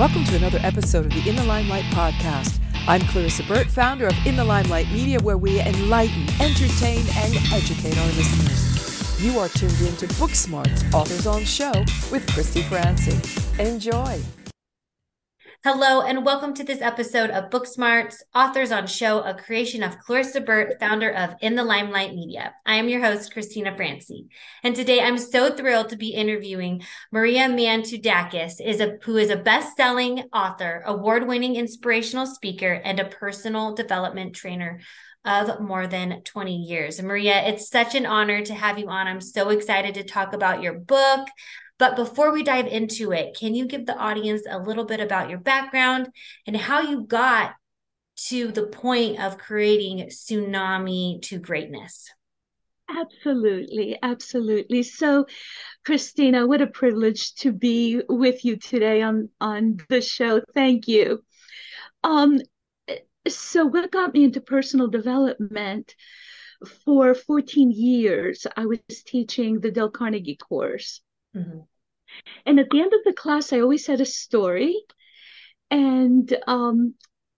Welcome to another episode of the In the Limelight podcast. I'm Clarissa Burt, founder of In the Limelight Media, where we enlighten, entertain, and educate our listeners. You are tuned in to BookSmarts, Authors on Show with Cristina Francy. Enjoy. Hello, and welcome to this episode of BookSmarts, Authors on Show, a creation of Clarissa Burt, founder of In the Limelight Media. I am your host, Cristina Francy, and today I'm so thrilled to be interviewing Maria Mantoudakis, who is a best-selling author, award-winning inspirational speaker, and a personal development trainer of more than 20 years. Maria, it's such an honor to have you on. I'm so excited to talk about your book. But before we dive into it, can you give the audience a little bit about your background and how you got to the point of creating Tsunami to Greatness? Absolutely, absolutely. So, Cristina, what a privilege to be with you today on the show. Thank you. So what got me into personal development? For 14 years, I was teaching the Dale Carnegie course. Mm-hmm. And at the end of the class, I always had a story, and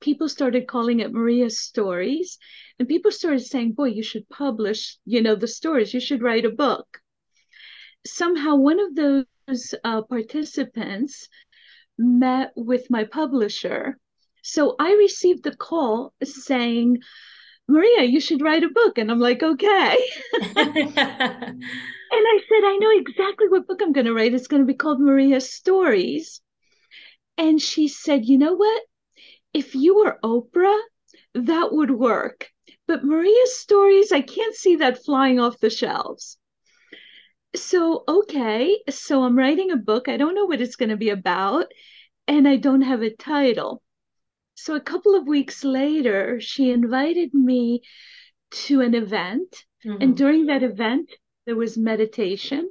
people started calling it Maria's Stories, and people started saying, boy, you should publish, the stories, you should write a book. Somehow one of those participants met with my publisher. So I received the call saying, Maria, you should write a book. And I'm like, okay. And I said, I know exactly what book I'm going to write. It's going to be called Maria's Stories. And she said, you know what? If you were Oprah, that would work. But Maria's Stories, I can't see that flying off the shelves. So, okay. So I'm writing a book. I don't know what it's going to be about. And I don't have a title. So a couple of weeks later, she invited me to an event. Mm-hmm. And during that event, there was meditation,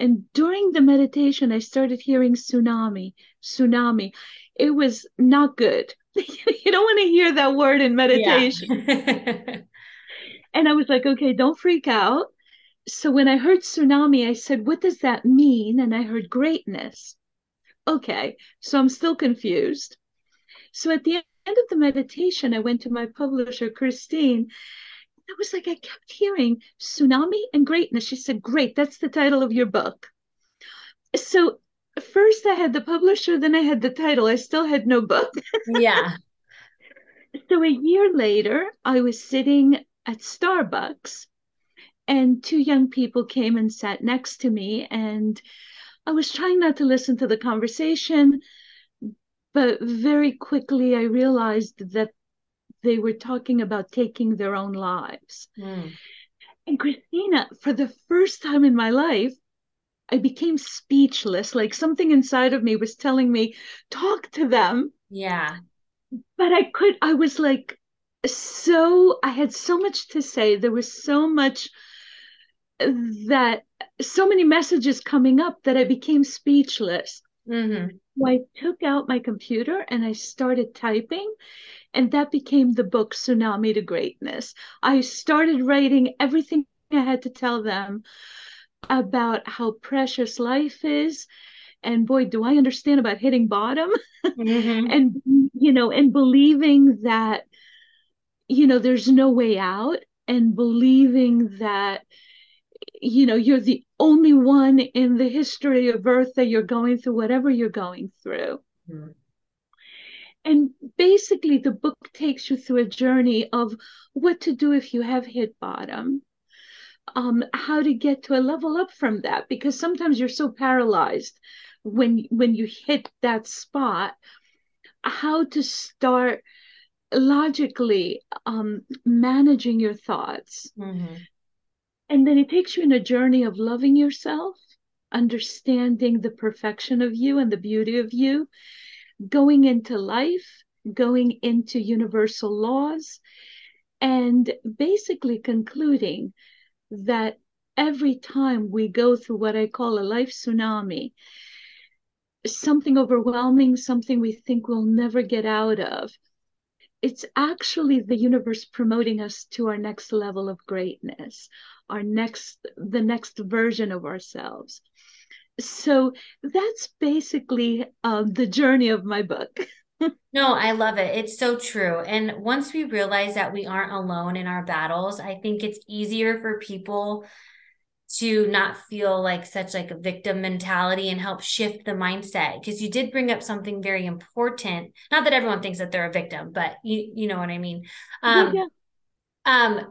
and during the meditation, I started hearing tsunami. It was not good. You don't want to hear that word in meditation. Yeah. And I was like, okay, don't freak out. So when I heard tsunami, I said, what does that mean? And I heard greatness. Okay, so I'm still confused. So at the end of the meditation, I went to my publisher, Christine. It was like I kept hearing tsunami and greatness. She said, great, that's the title of your book. So first I had the publisher, then I had the title. I still had no book. Yeah. So a year later, I was sitting at Starbucks, and two young people came and sat next to me. And I was trying not to listen to the conversation, but very quickly I realized that they were talking about taking their own lives. Mm. And Cristina, for the first time in my life, I became speechless. Like something inside of me was telling me, talk to them. Yeah. But I had so much to say. There was so many messages coming up that I became speechless. Mm-hmm. So I took out my computer and I started typing. And that became the book, Tsunami to Greatness. I started writing everything I had to tell them about how precious life is. And boy, do I understand about hitting bottom. Mm-hmm. and believing that, there's no way out, and believing that, you're the only one in the history of Earth that you're going through, whatever you're going through. Mm-hmm. And basically, the book takes you through a journey of what to do if you have hit bottom, how to get to a level up from that, because sometimes you're so paralyzed when you hit that spot, how to start logically managing your thoughts. Mm-hmm. And then it takes you in a journey of loving yourself, understanding the perfection of you and the beauty of you, going into life, going into universal laws, and basically concluding that every time we go through what I call a life tsunami, something overwhelming, something we think we'll never get out of, it's actually the universe promoting us to our next level of greatness, the next version of ourselves. So that's basically the journey of my book. No, I love it. It's so true. And once we realize that we aren't alone in our battles, I think it's easier for people to not feel like such like a victim mentality and help shift the mindset. Because you did bring up something very important. Not that everyone thinks that they're a victim, but you know what I mean? Yeah.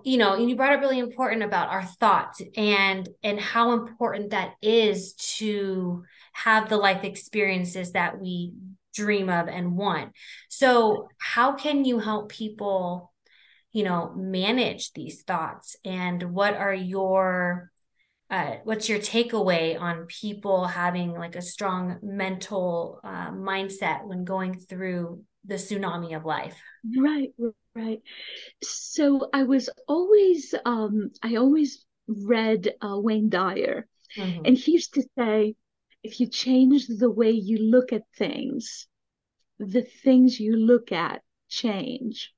You know, and you brought up really important about our thoughts and how important that is to have the life experiences that we dream of and want. So how can you help people, you know, manage these thoughts? And what are your, what's your takeaway on people having like a strong mental mindset when going through the tsunami of life? Right. So I always read Wayne Dyer. Mm-hmm. And he used to say, if you change the way you look at things, the things you look at change.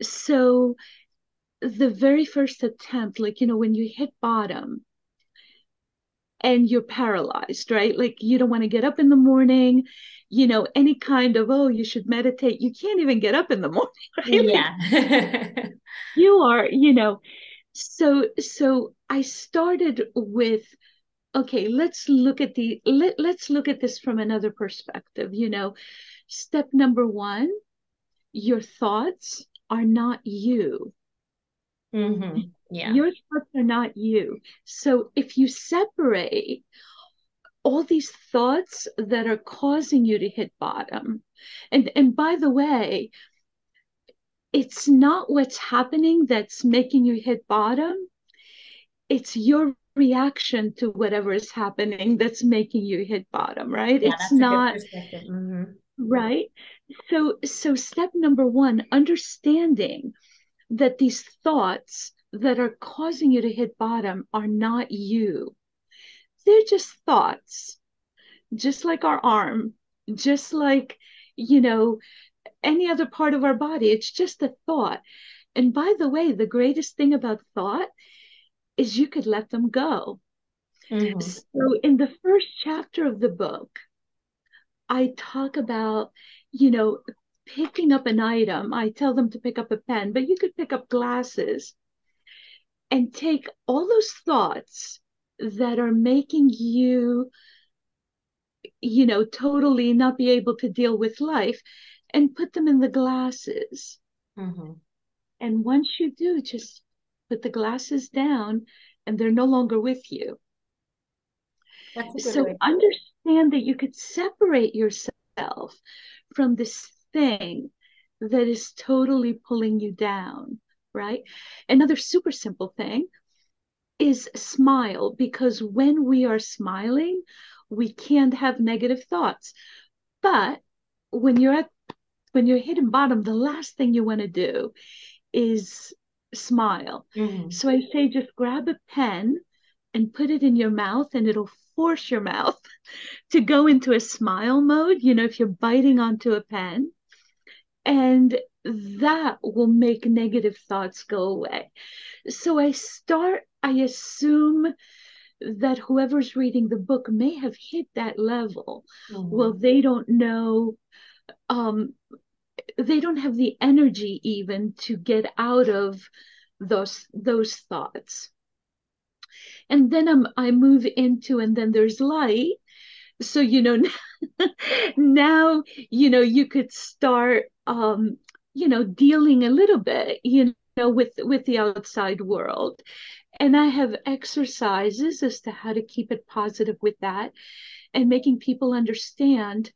So the very first attempt, like, you know, when you hit bottom and you're paralyzed, right? Like you don't want to get up in the morning, you know, any kind of, oh, you should meditate. You can't even get up in the morning, right? Yeah. You are, you know, so I started with, okay, let's look at this from another perspective. You know, step number one, your thoughts are not you. Mm-hmm. Yeah. Your thoughts are not you. So if you separate all these thoughts that are causing you to hit bottom, and by the way, it's not what's happening that's making you hit bottom. It's your reaction to whatever is happening that's making you hit bottom, right? Yeah, it's not mm-hmm. right. So step number one, understanding that these thoughts that are causing you to hit bottom are not you. They're just thoughts, just like our arm, just like, you know, any other part of our body. It's just a thought. And by the way, the greatest thing about thought is you could let them go. Mm-hmm. So in the first chapter of the book, I talk about, you know, picking up an item. I tell them to pick up a pen, but you could pick up glasses and take all those thoughts that are making you, you know, totally not be able to deal with life and put them in the glasses. Mm-hmm. And once you do, just put the glasses down and they're no longer with you. So understand that you could separate yourself from this thing that is totally pulling you down, right? Another super simple thing is smile, because when we are smiling, we can't have negative thoughts. But when you're hitting bottom, the last thing you want to do is smile. Mm-hmm. So I say just grab a pen and put it in your mouth, and it'll force your mouth to go into a smile mode, you know, if you're biting onto a pen, and that will make negative thoughts go away. So I assume that whoever's reading the book may have hit that level. Mm-hmm. Well, they don't know, they don't have the energy even to get out of those thoughts. And then I move into, and then there's light. So, you know, now, you know, you could start, you know, dealing a little bit, you know, with the outside world. And I have exercises as to how to keep it positive with that, and making people understand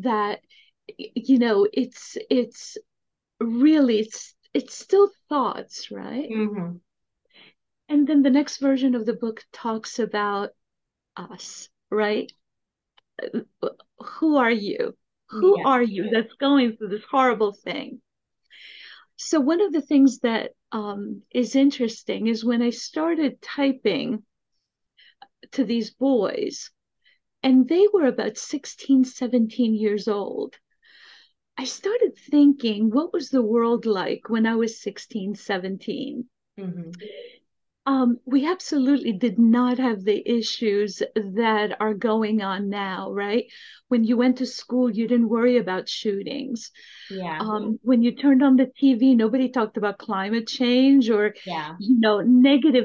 that, you know, it's still thoughts, right? Mm-hmm. And then the next version of the book talks about us, right? Who are you? Who yeah. are you that's going through this horrible thing? So one of the things that is interesting is when I started typing to these boys, and they were about 16, 17 years old, I started thinking, what was the world like when I was 16, 17? Mm-hmm. We absolutely did not have the issues that are going on now, right? When you went to school, you didn't worry about shootings. Yeah. When you turned on the TV, nobody talked about climate change or, you know, negative,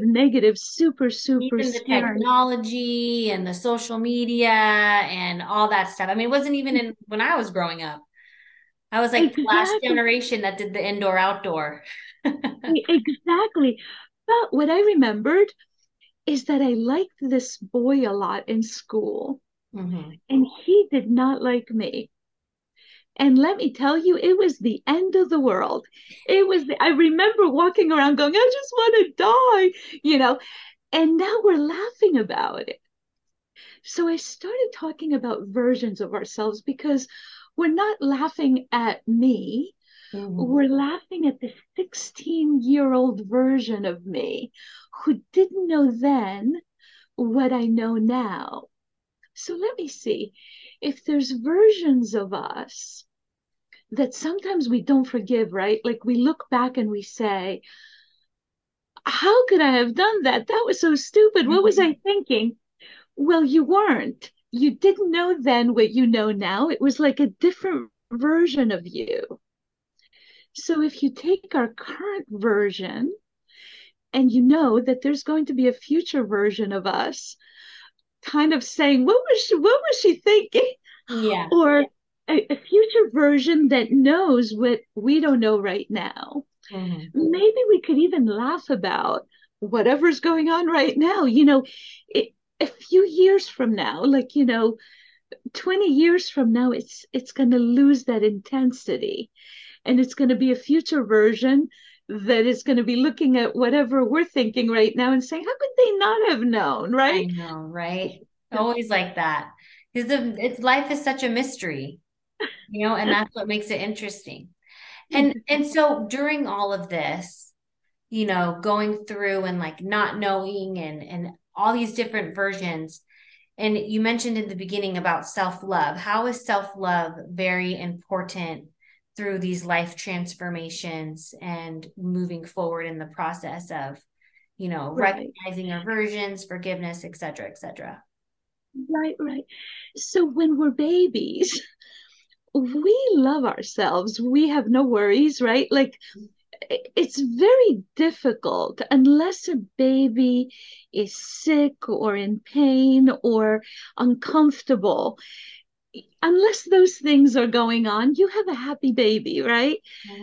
super even scary. The technology and the social media and all that stuff. I mean, it wasn't even in when I was growing up. I was like the last generation that did the indoor-outdoor. Exactly. But what I remembered is that I liked this boy a lot in school, and he did not like me. And let me tell you, it was the end of the world. It was, I remember walking around going, I just want to die, you know, and now we're laughing about it. So I started talking about versions of ourselves because we're not laughing at me. We're laughing at the 16-year-old version of me who didn't know then what I know now. So let me see if there's versions of us that sometimes we don't forgive, right? Like we look back and we say, how could I have done that? That was so stupid. What was I thinking? Well, you weren't. You didn't know then what you know now. It was like a different version of you. So if you take our current version and you know that there's going to be a future version of us kind of saying, what was she thinking? Yeah. Or a future version that knows what we don't know right now. Maybe we could even laugh about whatever's going on right now. You know, a few years from now, like, you know, 20 years from now, it's going to lose that intensity. And it's going to be a future version that is going to be looking at whatever we're thinking right now and saying, how could they not have known, right? I know, right? Always like that. Because life is such a mystery, you know, and that's what makes it interesting. And so during all of this, you know, going through and like not knowing and all these different versions, and you mentioned in the beginning about self-love. How is self-love very important through these life transformations and moving forward in the process of, you know, recognizing aversions, forgiveness, et cetera, et cetera? Right, right. So when we're babies, we love ourselves. We have no worries, right? Like it's very difficult unless a baby is sick or in pain or uncomfortable. Unless those things are going on, you have a happy baby, right?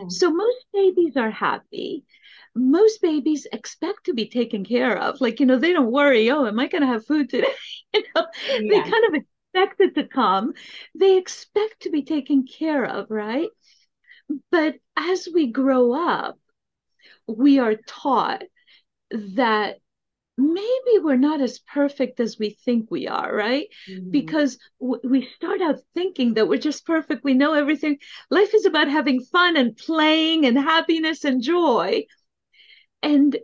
So most babies are happy. Most babies expect to be taken care of. Like, you know, they don't worry, oh, am I going to have food today? You know, they kind of expect it to come. They expect to be taken care of, right? But as we grow up, we are taught that maybe we're not as perfect as we think we are, right? Because we start out thinking that we're just perfect. We know everything. Life is about having fun and playing and happiness and joy. And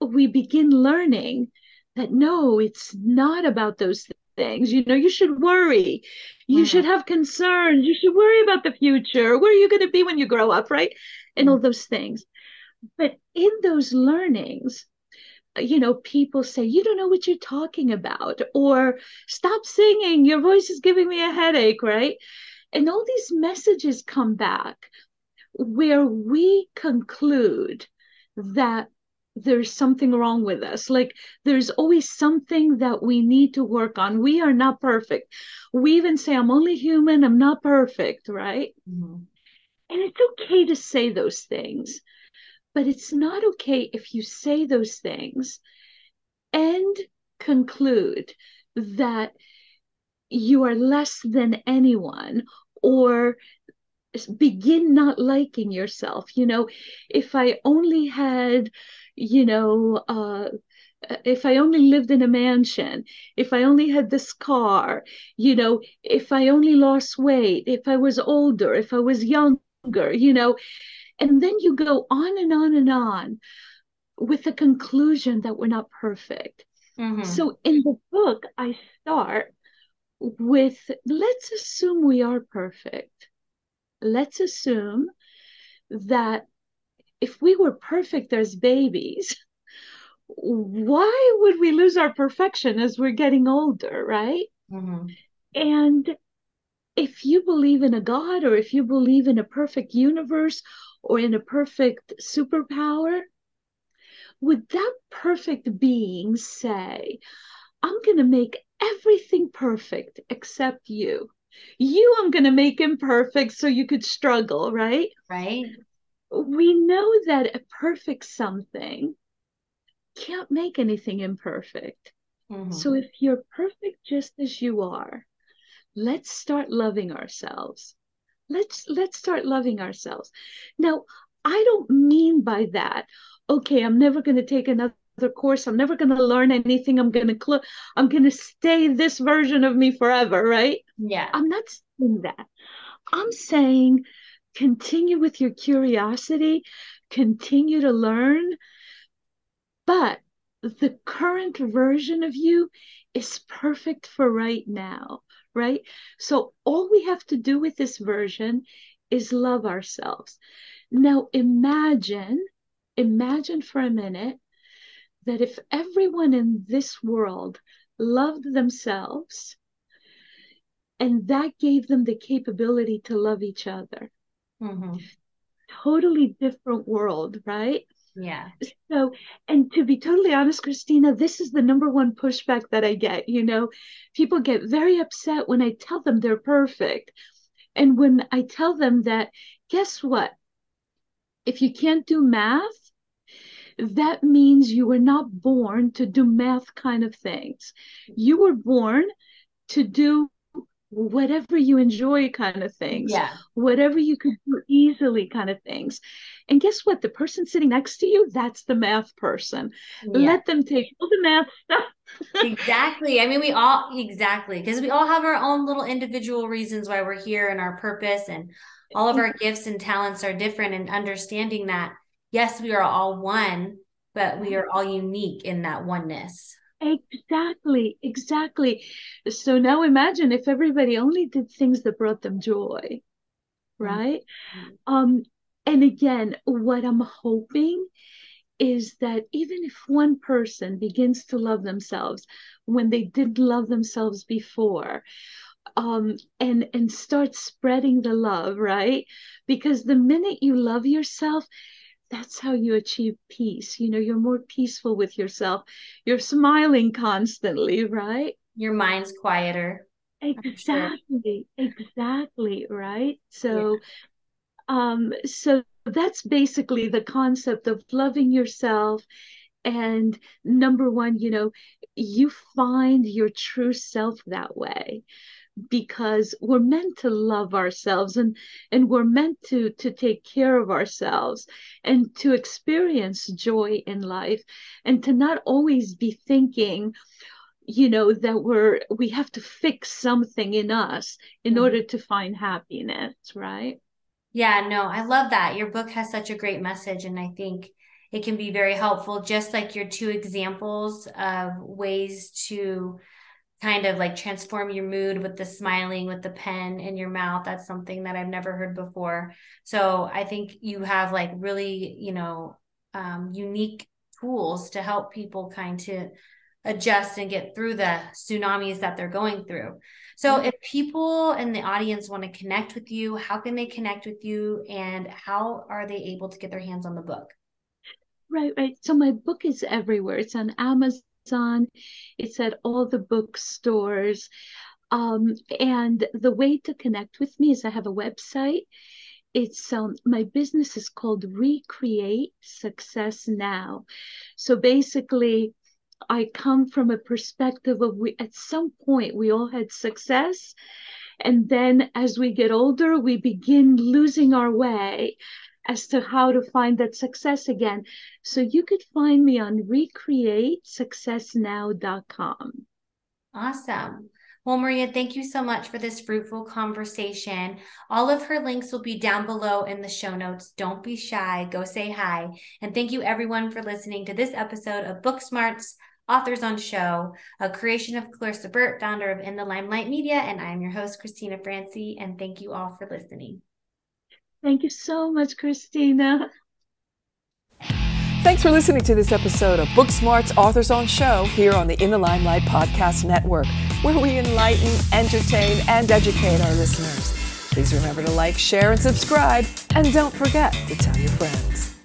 we begin learning that, no, it's not about those things. You know, you should worry. You should have concerns. You should worry about the future. Where are you going to be when you grow up, right? And all those things. But in those learnings, you know, people say, you don't know what you're talking about, or stop singing, your voice is giving me a headache, right? And all these messages come back where we conclude that there's something wrong with us. Like there's always something that we need to work on. We are not perfect. We even say, I'm only human, I'm not perfect, right? And it's okay to say those things. But it's not okay if you say those things and conclude that you are less than anyone or begin not liking yourself. You know, if I only had, you know, if I only lived in a mansion, if I only had this car, you know, if I only lost weight, if I was older, if I was younger, you know. And then you go on and on and on with the conclusion that we're not perfect. So in the book, I start with, let's assume we are perfect. Let's assume that if we were perfect as babies, why would we lose our perfection as we're getting older, right? Mm-hmm. And if you believe in a God, or if you believe in a perfect universe, or in a perfect superpower, would that perfect being say, I'm going to make everything perfect except you? You, I'm going to make imperfect so you could struggle, right? Right. We know that a perfect something can't make anything imperfect. Mm-hmm. So if you're perfect just as you are, let's start loving ourselves. Let's start loving ourselves. Now, I don't mean by that, okay, I'm never going to take another course. I'm never going to learn anything. I'm going to stay this version of me forever, right? Yeah. I'm not saying that. I'm saying continue with your curiosity, continue to learn, but the current version of you is perfect for right now, right? So all we have to do with this version is love ourselves. Now imagine for a minute that if everyone in this world loved themselves, and that gave them the capability to love each other. Mm-hmm. Totally different world, right? Yeah. So, and to be totally honest, Cristina, this is the number one pushback that I get. You know, people get very upset when I tell them they're perfect. And when I tell them that, guess what? If you can't do math, that means you were not born to do math kind of things. You were born to do whatever you enjoy kind of things, yeah, whatever you could do easily kind of things. And guess what? The person sitting next to you, that's the math person. Yeah. Let them take all the math stuff. Exactly. I mean, exactly. Because we all have our own little individual reasons why we're here and our purpose, and all of our gifts and talents are different, and understanding that, yes, we are all one, but we are all unique in that oneness. Exactly. So now imagine if everybody only did things that brought them joy, right? Mm-hmm. And again, what I'm hoping is that even if one person begins to love themselves when they didn't love themselves before, and start spreading the love, right? Because the minute you love yourself, that's how you achieve peace. You know, you're more peaceful with yourself. You're smiling constantly, right? Your mind's quieter. Exactly. Sure. Exactly. Right. So, yeah. So that's basically the concept of loving yourself. And number one, you know, you find your true self that way, because we're meant to love ourselves, and we're meant to take care of ourselves, and to experience joy in life, and to not always be thinking, you know, that we have to fix something in us in mm-hmm. order to find happiness, right? Yeah, no, I love that. Your book has such a great message, and I think it can be very helpful, just like your two examples of ways to kind of like transform your mood with the smiling, with the pen in your mouth. That's something that I've never heard before. So I think you have like really, you know, unique tools to help people kind of adjust and get through the tsunamis that they're going through. So if people in the audience want to connect with you, how can they connect with you, and how are they able to get their hands on the book? Right. So my book is everywhere. It's on Amazon. It's at all the bookstores. And the way to connect with me is I have a website. It's my business is called Recreate Success Now. So basically, I come from a perspective of at some point we all had success. And then as we get older, we begin losing our way as to how to find that success again. So you could find me on recreatesuccessnow.com. Awesome. Well, Maria, thank you so much for this fruitful conversation. All of her links will be down below in the show notes. Don't be shy. Go say hi. And thank you, everyone, for listening to this episode of Book Smarts, Authors on Show, a creation of Clarissa Burt, founder of In the Limelight Media. And I'm your host, Cristina Francy. And thank you all for listening. Thank you so much, Cristina. Thanks for listening to this episode of Booksmarts Authors on Show here on the In the Limelight Podcast Network, where we enlighten, entertain, and educate our listeners. Please remember to like, share, and subscribe, and don't forget to tell your friends.